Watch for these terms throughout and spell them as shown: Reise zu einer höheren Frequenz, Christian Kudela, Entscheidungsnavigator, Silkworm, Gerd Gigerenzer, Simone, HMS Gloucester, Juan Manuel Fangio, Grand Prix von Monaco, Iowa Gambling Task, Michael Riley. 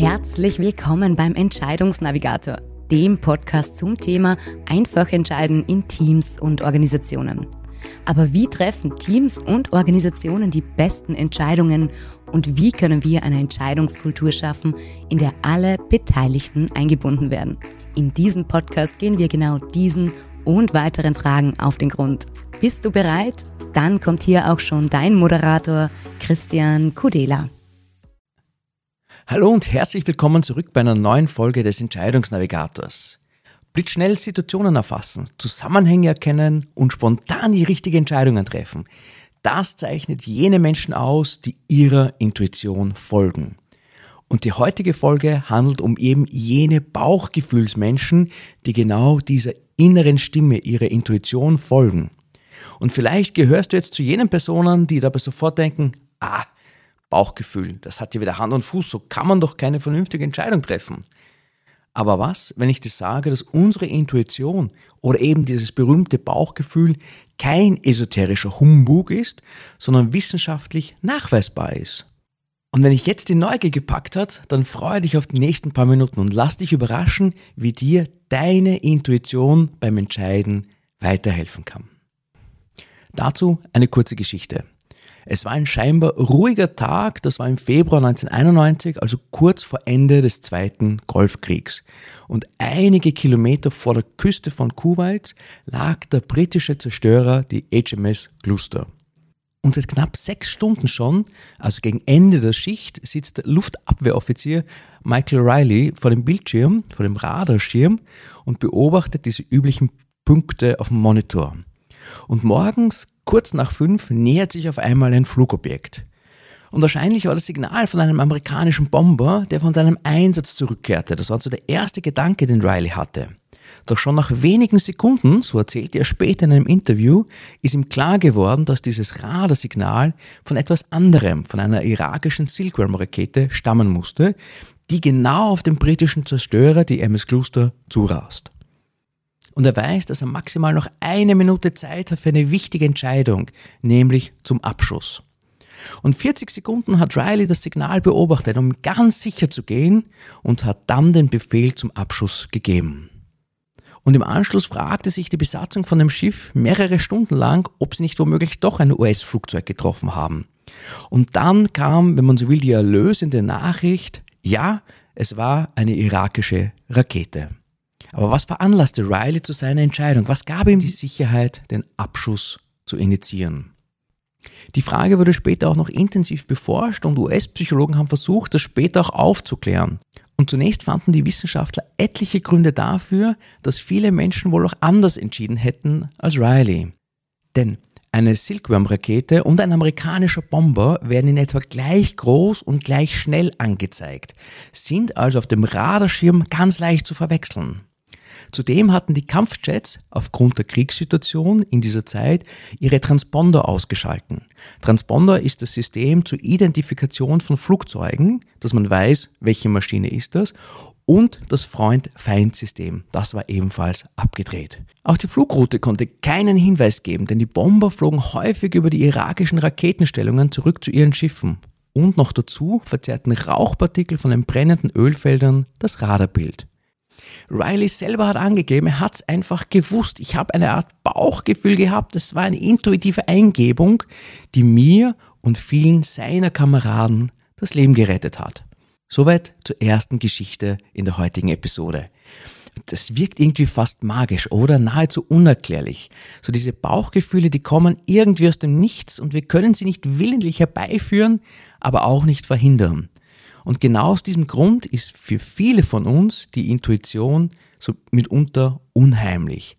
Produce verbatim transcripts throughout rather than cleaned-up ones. Herzlich willkommen beim Entscheidungsnavigator, dem Podcast zum Thema einfach entscheiden in Teams und Organisationen. Aber wie treffen Teams und Organisationen die besten Entscheidungen und wie können wir eine Entscheidungskultur schaffen, in der alle Beteiligten eingebunden werden? In diesem Podcast gehen wir genau diesen und weiteren Fragen auf den Grund. Bist du bereit? Dann kommt hier auch schon dein Moderator Christian Kudela. Hallo und herzlich willkommen zurück bei einer neuen Folge des Entscheidungsnavigators. Blitzschnell Situationen erfassen, Zusammenhänge erkennen und spontan die richtigen Entscheidungen treffen. Das zeichnet jene Menschen aus, die ihrer Intuition folgen. Und die heutige Folge handelt um eben jene Bauchgefühlsmenschen, die genau dieser inneren Stimme, ihrer Intuition folgen. Und vielleicht gehörst du jetzt zu jenen Personen, die dabei sofort denken, ah, Bauchgefühl, das hat ja wieder Hand und Fuß, so kann man doch keine vernünftige Entscheidung treffen. Aber was, wenn ich dir sage, dass unsere Intuition oder eben dieses berühmte Bauchgefühl kein esoterischer Humbug ist, sondern wissenschaftlich nachweisbar ist? Und wenn dich jetzt die Neugier gepackt hat, dann freue dich auf die nächsten paar Minuten und lass dich überraschen, wie dir deine Intuition beim Entscheiden weiterhelfen kann. Dazu eine kurze Geschichte. Es war ein scheinbar ruhiger Tag, das war im Februar neunzehnhunderteinundneunzig, also kurz vor Ende des Zweiten Golfkriegs. Und einige Kilometer vor der Küste von Kuwait lag der britische Zerstörer, die H M S Gloucester. Und seit knapp sechs Stunden schon, also gegen Ende der Schicht, sitzt der Luftabwehroffizier Michael Riley vor dem Bildschirm, vor dem Radarschirm und beobachtet diese üblichen Punkte auf dem Monitor. Und morgens, kurz nach fünf, nähert sich auf einmal ein Flugobjekt. Und wahrscheinlich war das Signal von einem amerikanischen Bomber, der von seinem Einsatz zurückkehrte. Das war so der erste Gedanke, den Riley hatte. Doch schon nach wenigen Sekunden, so erzählte er später in einem Interview, ist ihm klar geworden, dass dieses Radarsignal von etwas anderem, von einer irakischen Silkworm-Rakete stammen musste, die genau auf den britischen Zerstörer, die M S Gloucester, zurast. Und er weiß, dass er maximal noch eine Minute Zeit hat für eine wichtige Entscheidung, nämlich zum Abschuss. Und vierzig Sekunden hat Riley das Signal beobachtet, um ganz sicher zu gehen, und hat dann den Befehl zum Abschuss gegeben. Und im Anschluss fragte sich die Besatzung von dem Schiff mehrere Stunden lang, ob sie nicht womöglich doch ein U S-Flugzeug getroffen haben. Und dann kam, wenn man so will, die erlösende Nachricht, ja, es war eine irakische Rakete. Aber was veranlasste Riley zu seiner Entscheidung? Was gab ihm die Sicherheit, den Abschuss zu initiieren? Die Frage wurde später auch noch intensiv beforscht und U S-Psychologen haben versucht, das später auch aufzuklären. Und zunächst fanden die Wissenschaftler etliche Gründe dafür, dass viele Menschen wohl auch anders entschieden hätten als Riley. Denn eine Silkworm-Rakete und ein amerikanischer Bomber werden in etwa gleich groß und gleich schnell angezeigt, sind also auf dem Radarschirm ganz leicht zu verwechseln. Zudem hatten die Kampfjets aufgrund der Kriegssituation in dieser Zeit ihre Transponder ausgeschalten. Transponder ist das System zur Identifikation von Flugzeugen, dass man weiß, welche Maschine ist das, und das Freund-Feind-System, das war ebenfalls abgedreht. Auch die Flugroute konnte keinen Hinweis geben, denn die Bomber flogen häufig über die irakischen Raketenstellungen zurück zu ihren Schiffen. Und noch dazu verzerrten Rauchpartikel von den brennenden Ölfeldern das Radarbild. Riley selber hat angegeben, er hat es einfach gewusst. Ich habe eine Art Bauchgefühl gehabt, das war eine intuitive Eingebung, die mir und vielen seiner Kameraden das Leben gerettet hat. Soweit zur ersten Geschichte in der heutigen Episode. Das wirkt irgendwie fast magisch oder nahezu unerklärlich. So diese Bauchgefühle, die kommen irgendwie aus dem Nichts und wir können sie nicht willentlich herbeiführen, aber auch nicht verhindern. Und genau aus diesem Grund ist für viele von uns die Intuition so mitunter unheimlich.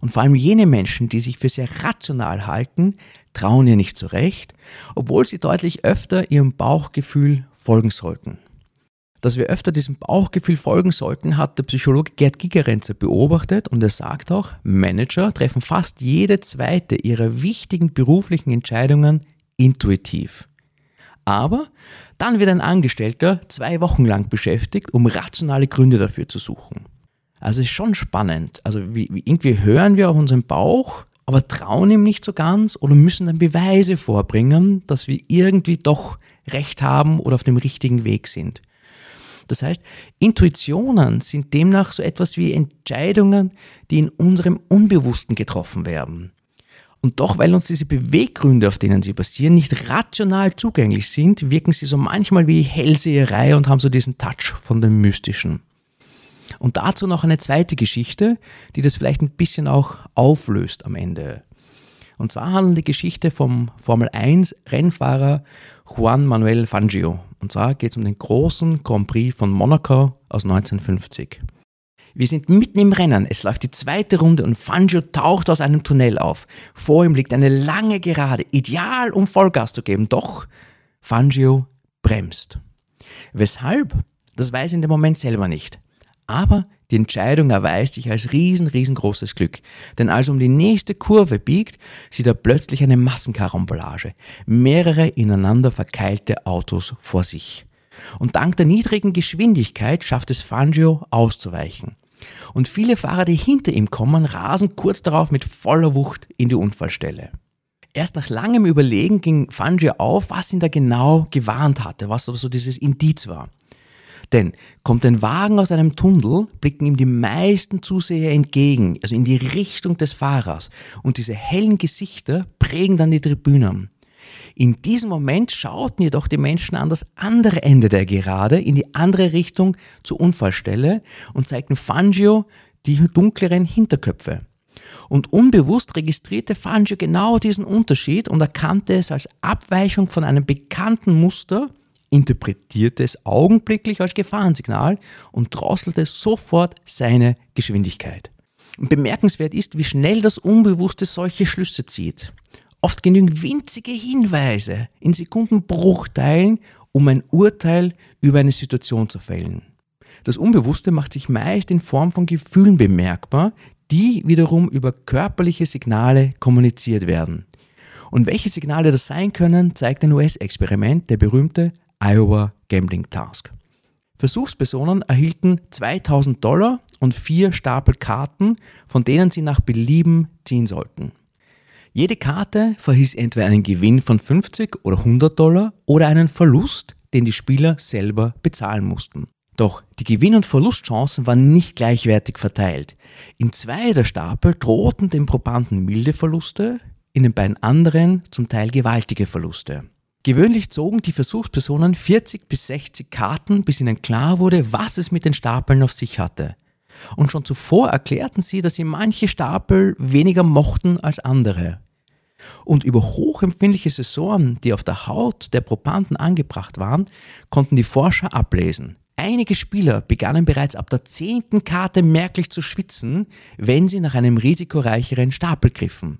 Und vor allem jene Menschen, die sich für sehr rational halten, trauen ihr nicht zurecht, obwohl sie deutlich öfter ihrem Bauchgefühl folgen sollten. Dass wir öfter diesem Bauchgefühl folgen sollten, hat der Psychologe Gerd Gigerenzer beobachtet und er sagt auch, Manager treffen fast jede zweite ihrer wichtigen beruflichen Entscheidungen intuitiv. Aber dann wird ein Angestellter zwei Wochen lang beschäftigt, um rationale Gründe dafür zu suchen. Also ist schon spannend. Also wie, wie irgendwie hören wir auf unseren Bauch, aber trauen ihm nicht so ganz oder müssen dann Beweise vorbringen, dass wir irgendwie doch Recht haben oder auf dem richtigen Weg sind. Das heißt, Intuitionen sind demnach so etwas wie Entscheidungen, die in unserem Unbewussten getroffen werden. Und doch, weil uns diese Beweggründe, auf denen sie basieren, nicht rational zugänglich sind, wirken sie so manchmal wie Hellseherei und haben so diesen Touch von dem Mystischen. Und dazu noch eine zweite Geschichte, die das vielleicht ein bisschen auch auflöst am Ende. Und zwar handelt die Geschichte vom Formel eins Rennfahrer Juan Manuel Fangio. Und zwar geht es um den großen Grand Prix von Monaco aus neunzehnhundertfünfzig. Wir sind mitten im Rennen, es läuft die zweite Runde und Fangio taucht aus einem Tunnel auf. Vor ihm liegt eine lange Gerade, ideal um Vollgas zu geben, doch Fangio bremst. Weshalb? Das weiß er in dem Moment selber nicht. Aber die Entscheidung erweist sich als riesen, riesengroßes Glück. Denn als er um die nächste Kurve biegt, sieht er plötzlich eine Massenkarambolage. Mehrere ineinander verkeilte Autos vor sich. Und dank der niedrigen Geschwindigkeit schafft es Fangio auszuweichen. Und viele Fahrer, die hinter ihm kommen, rasen kurz darauf mit voller Wucht in die Unfallstelle. Erst nach langem Überlegen ging Fangio auf, was ihn da genau gewarnt hatte, was so dieses Indiz war. Denn kommt ein Wagen aus einem Tunnel, blicken ihm die meisten Zuseher entgegen, also in die Richtung des Fahrers. Und diese hellen Gesichter prägen dann die Tribünen. In diesem Moment schauten jedoch die Menschen an das andere Ende der Gerade, in die andere Richtung zur Unfallstelle und zeigten Fangio die dunkleren Hinterköpfe. Und unbewusst registrierte Fangio genau diesen Unterschied und erkannte es als Abweichung von einem bekannten Muster, interpretierte es augenblicklich als Gefahrensignal und drosselte sofort seine Geschwindigkeit. Und bemerkenswert ist, wie schnell das Unbewusste solche Schlüsse zieht. Oft genügen winzige Hinweise in Sekundenbruchteilen, um ein Urteil über eine Situation zu fällen. Das Unbewusste macht sich meist in Form von Gefühlen bemerkbar, die wiederum über körperliche Signale kommuniziert werden. Und welche Signale das sein können, zeigt ein U S-Experiment, der berühmte Iowa Gambling Task. Versuchspersonen erhielten zweitausend Dollar und vier Stapel Karten, von denen sie nach Belieben ziehen sollten. Jede Karte verhieß entweder einen Gewinn von fünfzig oder hundert Dollar oder einen Verlust, den die Spieler selber bezahlen mussten. Doch die Gewinn- und Verlustchancen waren nicht gleichwertig verteilt. In zwei der Stapel drohten den Probanden milde Verluste, in den beiden anderen zum Teil gewaltige Verluste. Gewöhnlich zogen die Versuchspersonen vierzig bis sechzig Karten, bis ihnen klar wurde, was es mit den Stapeln auf sich hatte. Und schon zuvor erklärten sie, dass sie manche Stapel weniger mochten als andere. Und über hochempfindliche Sensoren, die auf der Haut der Probanden angebracht waren, konnten die Forscher ablesen. Einige Spieler begannen bereits ab der zehnten Karte merklich zu schwitzen, wenn sie nach einem risikoreicheren Stapel griffen.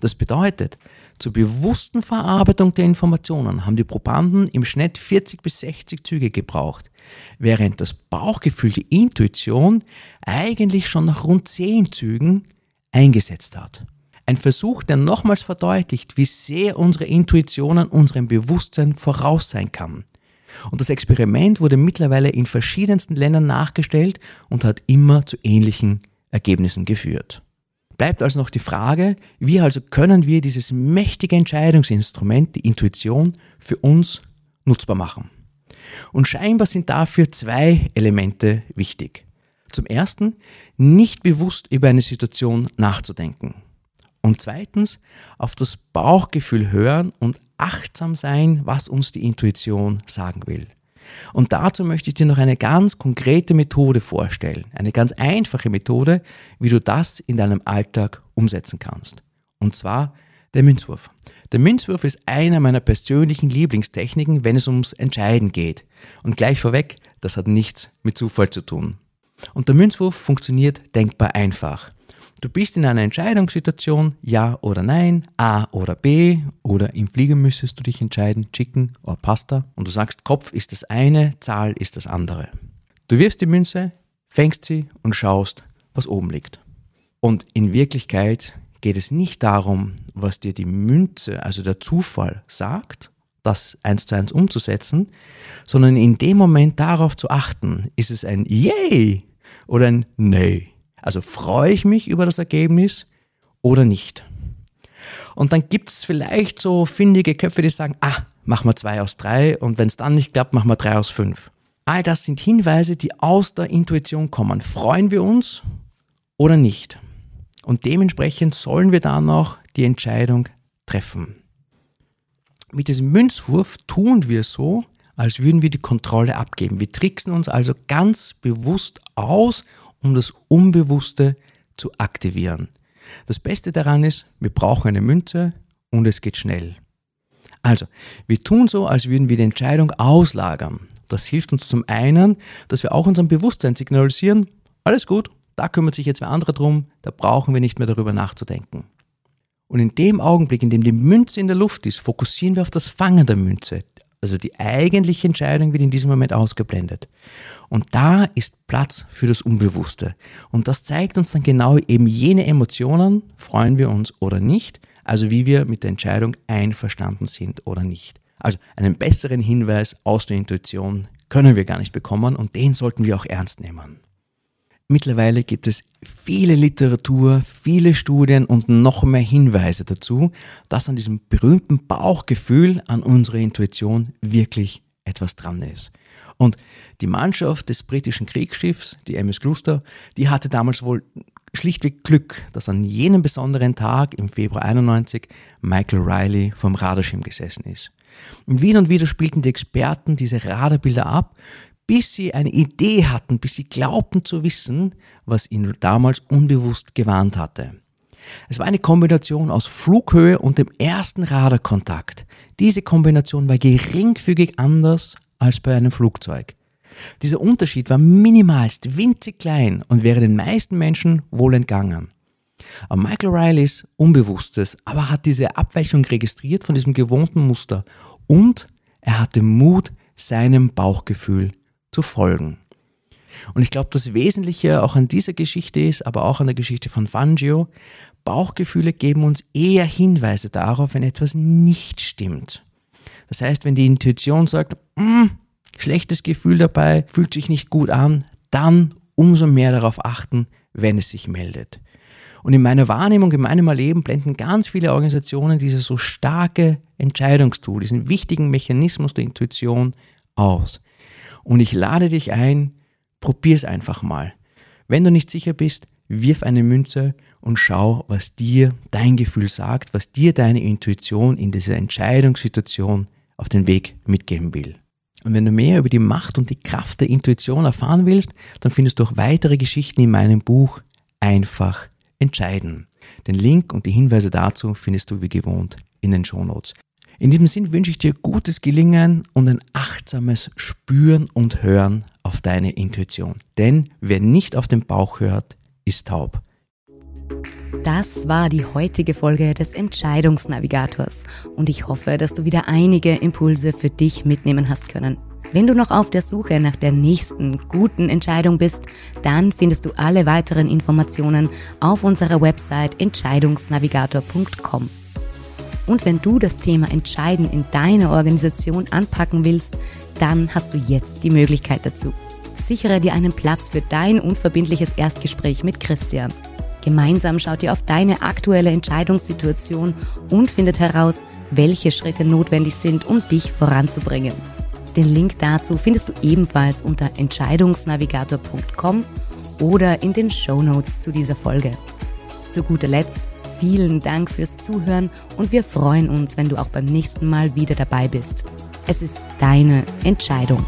Das bedeutet, zur bewussten Verarbeitung der Informationen haben die Probanden im Schnitt vierzig bis sechzig Züge gebraucht, während das Bauchgefühl, die Intuition, eigentlich schon nach rund zehn Zügen eingesetzt hat. Ein Versuch, der nochmals verdeutlicht, wie sehr unsere Intuition an unserem Bewusstsein voraus sein kann. Und das Experiment wurde mittlerweile in verschiedensten Ländern nachgestellt und hat immer zu ähnlichen Ergebnissen geführt. Bleibt also noch die Frage, wie also können wir dieses mächtige Entscheidungsinstrument, die Intuition, für uns nutzbar machen? Und scheinbar sind dafür zwei Elemente wichtig. Zum ersten, nicht bewusst über eine Situation nachzudenken. Und zweitens, auf das Bauchgefühl hören und achtsam sein, was uns die Intuition sagen will. Und dazu möchte ich dir noch eine ganz konkrete Methode vorstellen, eine ganz einfache Methode, wie du das in deinem Alltag umsetzen kannst. Und zwar der Münzwurf. Der Münzwurf ist einer meiner persönlichen Lieblingstechniken, wenn es ums Entscheiden geht. Und gleich vorweg, das hat nichts mit Zufall zu tun. Und der Münzwurf funktioniert denkbar einfach. Du bist in einer Entscheidungssituation, ja oder nein, A oder B, oder im Flieger müsstest du dich entscheiden, Chicken oder Pasta, und du sagst, Kopf ist das eine, Zahl ist das andere. Du wirfst die Münze, fängst sie und schaust, was oben liegt. Und in Wirklichkeit geht es nicht darum, was dir die Münze, also der Zufall, sagt, das eins zu eins umzusetzen, sondern in dem Moment darauf zu achten, ist es ein Yay oder ein Nee. Also freue ich mich über das Ergebnis oder nicht? Und dann gibt es vielleicht so findige Köpfe, die sagen, ah, machen wir zwei aus drei und wenn es dann nicht klappt, machen wir drei aus fünf. All das sind Hinweise, die aus der Intuition kommen. Freuen wir uns oder nicht? Und dementsprechend sollen wir dann auch die Entscheidung treffen. Mit diesem Münzwurf tun wir so, als würden wir die Kontrolle abgeben. Wir tricksen uns also ganz bewusst aus, um das Unbewusste zu aktivieren. Das Beste daran ist, wir brauchen eine Münze und es geht schnell. Also, wir tun so, als würden wir die Entscheidung auslagern. Das hilft uns zum einen, dass wir auch unserem Bewusstsein signalisieren, alles gut, da kümmert sich jetzt wer anderer drum, da brauchen wir nicht mehr darüber nachzudenken. Und in dem Augenblick, in dem die Münze in der Luft ist, fokussieren wir auf das Fangen der Münze. Also die eigentliche Entscheidung wird in diesem Moment ausgeblendet. Und da ist Platz für das Unbewusste. Und das zeigt uns dann genau eben jene Emotionen, freuen wir uns oder nicht, also wie wir mit der Entscheidung einverstanden sind oder nicht. Also einen besseren Hinweis aus der Intuition können wir gar nicht bekommen und den sollten wir auch ernst nehmen. Mittlerweile gibt es viele Literatur, viele Studien und noch mehr Hinweise dazu, dass an diesem berühmten Bauchgefühl an unserer Intuition wirklich etwas dran ist. Und die Mannschaft des britischen Kriegsschiffs, die H M S Gloucester, die hatte damals wohl schlichtweg Glück, dass an jenem besonderen Tag im Februar einundneunzig Michael Riley vom Radarschirm gesessen ist. Und wieder und wieder spielten die Experten diese Radarbilder ab, bis sie eine Idee hatten, bis sie glaubten zu wissen, was ihn damals unbewusst gewarnt hatte. Es war eine Kombination aus Flughöhe und dem ersten Radarkontakt. Diese Kombination war geringfügig anders als bei einem Flugzeug. Dieser Unterschied war minimalst, winzig klein und wäre den meisten Menschen wohl entgangen. Aber Michael Rileys Unbewusstes aber hat diese Abweichung registriert von diesem gewohnten Muster und er hatte Mut, seinem Bauchgefühl zu folgen. Und ich glaube, das Wesentliche auch an dieser Geschichte ist, aber auch an der Geschichte von Fangio, Bauchgefühle geben uns eher Hinweise darauf, wenn etwas nicht stimmt. Das heißt, wenn die Intuition sagt, schlechtes Gefühl dabei, fühlt sich nicht gut an, dann umso mehr darauf achten, wenn es sich meldet. Und in meiner Wahrnehmung, in meinem Erleben blenden ganz viele Organisationen diese so starke Entscheidungstool, diesen wichtigen Mechanismus der Intuition aus. Und ich lade dich ein, probier's einfach mal. Wenn du nicht sicher bist, wirf eine Münze und schau, was dir dein Gefühl sagt, was dir deine Intuition in dieser Entscheidungssituation auf den Weg mitgeben will. Und wenn du mehr über die Macht und die Kraft der Intuition erfahren willst, dann findest du auch weitere Geschichten in meinem Buch Einfach entscheiden. Den Link und die Hinweise dazu findest du wie gewohnt in den Shownotes. In diesem Sinn wünsche ich dir gutes Gelingen und ein achtsames Spüren und Hören auf deine Intuition. Denn wer nicht auf den Bauch hört, ist taub. Das war die heutige Folge des Entscheidungsnavigators und ich hoffe, dass du wieder einige Impulse für dich mitnehmen hast können. Wenn du noch auf der Suche nach der nächsten guten Entscheidung bist, dann findest du alle weiteren Informationen auf unserer Website entscheidungsnavigator punkt com. Und wenn du das Thema Entscheiden in deiner Organisation anpacken willst, dann hast du jetzt die Möglichkeit dazu. Sichere dir einen Platz für dein unverbindliches Erstgespräch mit Christian. Gemeinsam schaut ihr auf deine aktuelle Entscheidungssituation und findet heraus, welche Schritte notwendig sind, um dich voranzubringen. Den Link dazu findest du ebenfalls unter entscheidungsnavigator punkt com oder in den Shownotes zu dieser Folge. Zu guter Letzt, vielen Dank fürs Zuhören und wir freuen uns, wenn du auch beim nächsten Mal wieder dabei bist. Es ist deine Entscheidung.